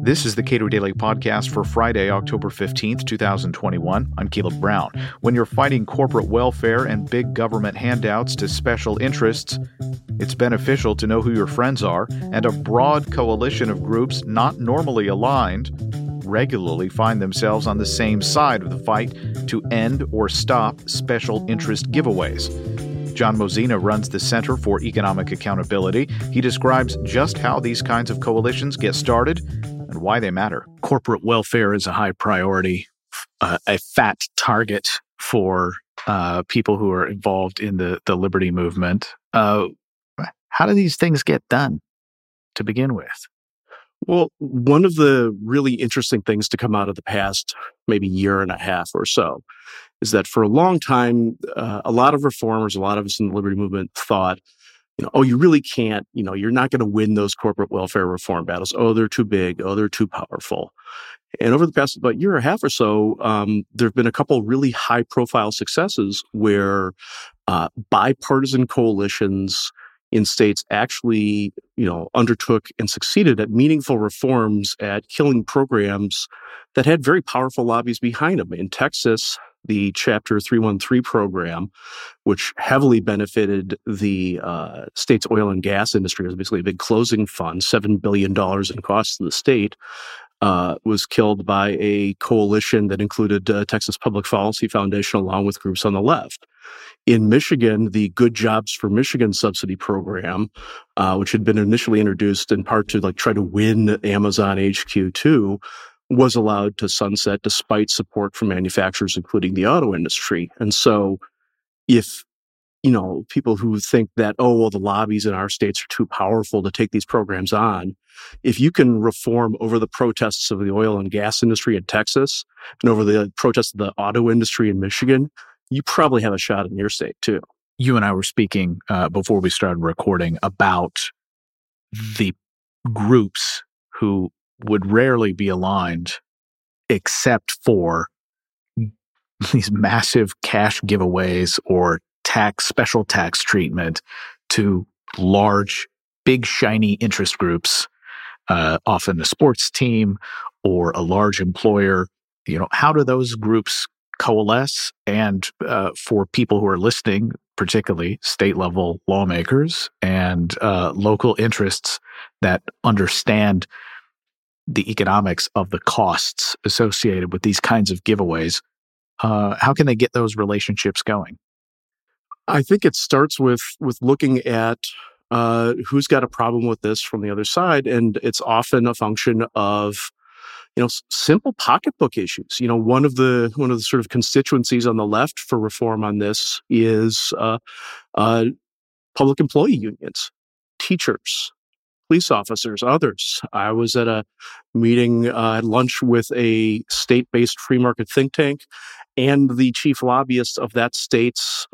This is the Cato Daily Podcast for Friday, October 15th, 2021. I'm Caleb Brown. When you're fighting corporate welfare and big government handouts to special interests, it's beneficial to know who your friends are, and a broad coalition of groups not normally aligned regularly find themselves on the same side of the fight to end or stop special interest giveaways. John Mozina runs the Center for Economic Accountability. He describes just how these kinds of coalitions get started and why they matter. Corporate welfare is a high priority, a fat target for people who are involved in the liberty movement. How do these things get done to begin with? Well, one of the really interesting things to come out of the past maybe year and a half or so is that for a long time, a lot of reformers, a lot of us in the liberty movement thought, you really can't, you're not going to win those corporate welfare reform battles. Oh, they're too big. Oh, they're too powerful. And over the past about year and a half or so, there have been a couple really high profile successes where bipartisan coalitions in states actually, undertook and succeeded at meaningful reforms, at killing programs that had very powerful lobbies behind them. In Texas, the Chapter 313 program, which heavily benefited the state's oil and gas industry, was basically a big closing fund, $7 billion in costs to the state, was killed by a coalition that included Texas Public Policy Foundation along with groups on the left. In Michigan, the Good Jobs for Michigan subsidy program, which had been initially introduced in part to try to win Amazon HQ2, was allowed to sunset despite support from manufacturers, including the auto industry. And so if, people who think that, the lobbies in our states are too powerful to take these programs on, if you can reform over the protests of the oil and gas industry in Texas and over the protests of the auto industry in Michigan, you probably have a shot in your state, too. You and I were speaking before we started recording about the groups who would rarely be aligned except for these massive cash giveaways or special tax treatment to large, big, shiny interest groups, often a sports team or a large employer. How do those groups coalesce, and for people who are listening, particularly state-level lawmakers and local interests that understand the economics of the costs associated with these kinds of giveaways, how can they get those relationships going? I think it starts with looking at who's got a problem with this from the other side, and it's often a function of simple pocketbook issues. One of the sort of constituencies on the left for reform on this is public employee unions, teachers, police officers, others. I was at a meeting at lunch with a state-based free market think tank and the chief lobbyist of that state's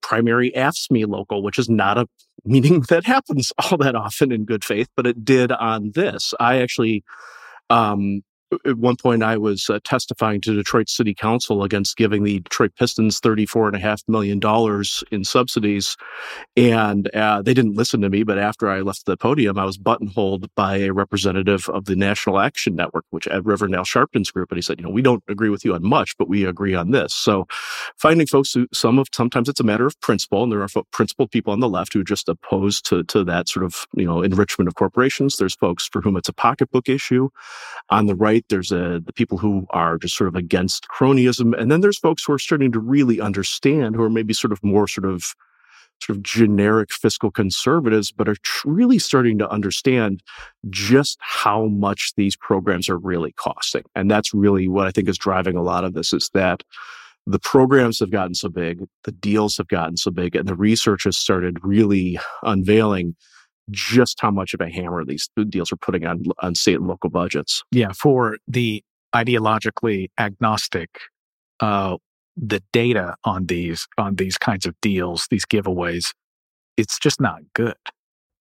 primary AFSCME local, which is not a meeting that happens all that often in good faith, but it did on this. I actually... at one point, I was testifying to Detroit City Council against giving the Detroit Pistons $34.5 million in subsidies, and they didn't listen to me, but after I left the podium, I was buttonholed by a representative of the National Action Network, which had Reverend Al Sharpton's group, and he said, we don't agree with you on much, but we agree on this. So finding folks who, sometimes it's a matter of principle, and there are principled people on the left who are just opposed to that sort of, enrichment of corporations. There's folks for whom it's a pocketbook issue. On the right, there's the people who are just sort of against cronyism. And then there's folks who are starting to really understand, who are maybe sort of more sort of generic fiscal conservatives, but are really starting to understand just how much these programs are really costing. And that's really what I think is driving a lot of this, is that the programs have gotten so big, the deals have gotten so big, and the research has started really unveiling just how much of a hammer these deals are putting on state and local budgets. Yeah, for the ideologically agnostic, the data on these kinds of deals, these giveaways, it's just not good.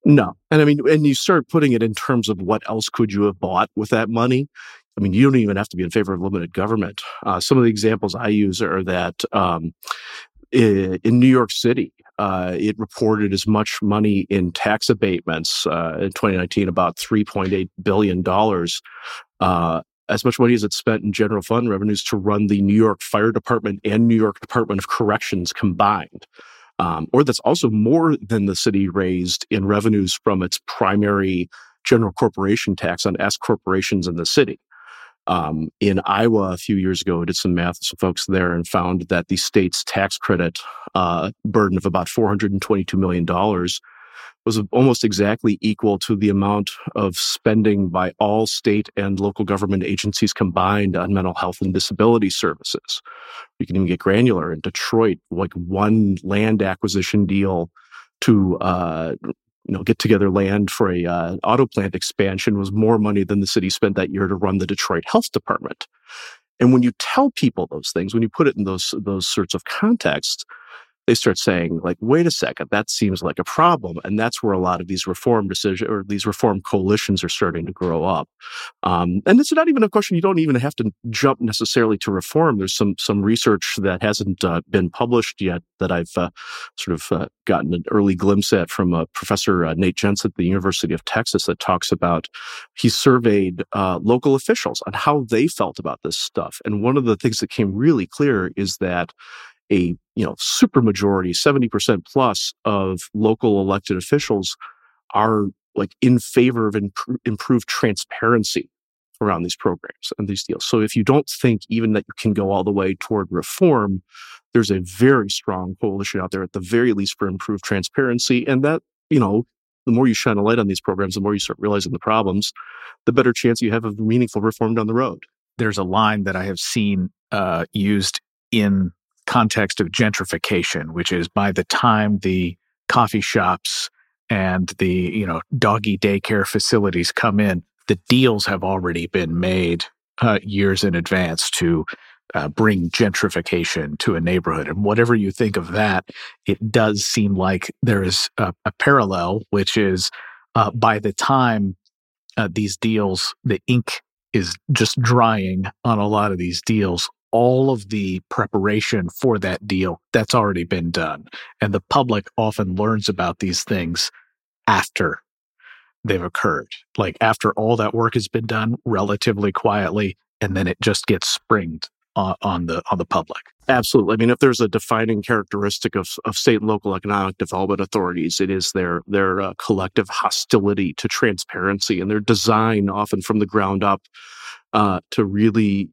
No. And and you start putting it in terms of what else could you have bought with that money. You don't even have to be in favor of limited government. Some of the examples I use are that in New York City, It reported as much money in tax abatements in 2019, about $3.8 billion, as much money as it spent in general fund revenues to run the New York Fire Department and New York Department of Corrections combined. Or that's also more than the city raised in revenues from its primary general corporation tax on S corporations in the city. In Iowa a few years ago, I did some math with some folks there and found that the state's tax credit burden of about $422 million was almost exactly equal to the amount of spending by all state and local government agencies combined on mental health and disability services. You can even get granular. In Detroit, like one land acquisition deal to get together land for a auto plant expansion was more money than the city spent that year to run the Detroit Health Department. And when you tell people those things, when you put it in those sorts of contexts, they start saying, like, wait a second, that seems like a problem. And that's where a lot of these reform decisions or these reform coalitions are starting to grow up. And it's not even a question. You don't even have to jump necessarily to reform. There's some research that hasn't been published yet that I've gotten an early glimpse at from Professor Nate Jensen at the University of Texas that talks about, he surveyed local officials on how they felt about this stuff. And one of the things that came really clear is that a supermajority, 70% plus of local elected officials are like in favor of improved transparency around these programs and these deals. So if you don't think even that you can go all the way toward reform, there's a very strong coalition out there at the very least for improved transparency. And that, the more you shine a light on these programs, the more you start realizing the problems, the better chance you have of meaningful reform down the road. There's a line that I have seen used in context of gentrification, which is by the time the coffee shops and the doggy daycare facilities come in, the deals have already been made years in advance to bring gentrification to a neighborhood. And whatever you think of that, it does seem like there is a parallel, which is by the time these deals, the ink is just drying on a lot of these deals, all of the preparation for that deal, that's already been done. And the public often learns about these things after they've occurred, like after all that work has been done relatively quietly, and then it just gets springed on the public. Absolutely. I mean, if there's a defining characteristic of state and local economic development authorities, it is their collective hostility to transparency and their design often from the ground up to really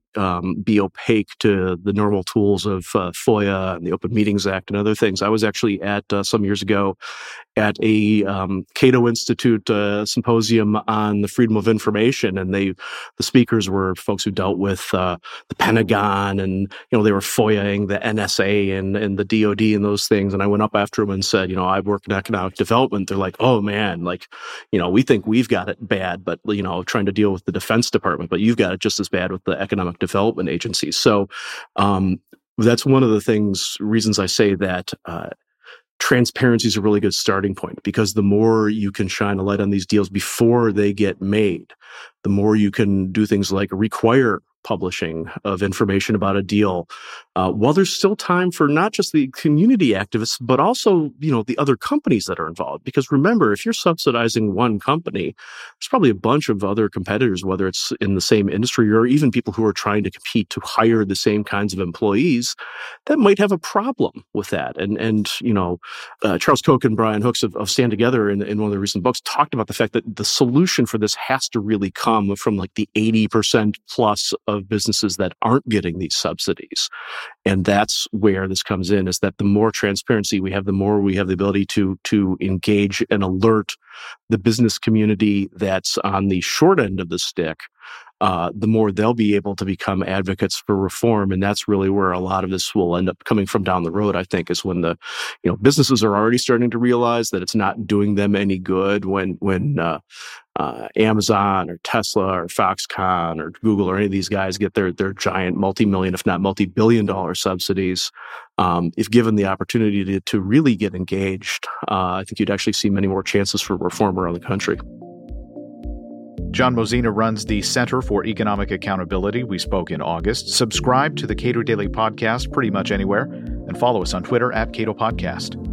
be opaque to the normal tools of FOIA and the Open Meetings Act and other things. I was actually at some years ago at a Cato Institute symposium on the freedom of information, and the speakers were folks who dealt with the Pentagon, and they were FOIAing the NSA and the DOD and those things. And I went up after them and said, I work in economic development. They're like, oh man, we think we've got it bad, but trying to deal with the Defense Department, but you've got it just as bad with the economic development agencies. So that's one of the reasons I say that transparency is a really good starting point, because the more you can shine a light on these deals before they get made, the more you can do things like require publishing of information about a deal while there's still time for not just the community activists, but also, the other companies that are involved. Because remember, if you're subsidizing one company, there's probably a bunch of other competitors, whether it's in the same industry or even people who are trying to compete to hire the same kinds of employees that might have a problem with that. And Charles Koch and Brian Hooks of Stand Together in one of the recent books talked about the fact that the solution for this has to really come from like the 80% plus of businesses that aren't getting these subsidies. And that's where this comes in, is that the more transparency we have, the more we have the ability to engage and alert the business community that's on the short end of the stick, the more they'll be able to become advocates for reform. And that's really where a lot of this will end up coming from down the road, I think, is when the businesses are already starting to realize that it's not doing them any good when Amazon or Tesla or Foxconn or Google or any of these guys get their giant multi-million, if not multi-billion dollar subsidies. If given the opportunity to really get engaged, I think you'd actually see many more chances for reform around the country. John Mozina runs the Center for Economic Accountability. We spoke in August. Subscribe to the Cato Daily Podcast pretty much anywhere, and follow us on Twitter @Cato Podcast.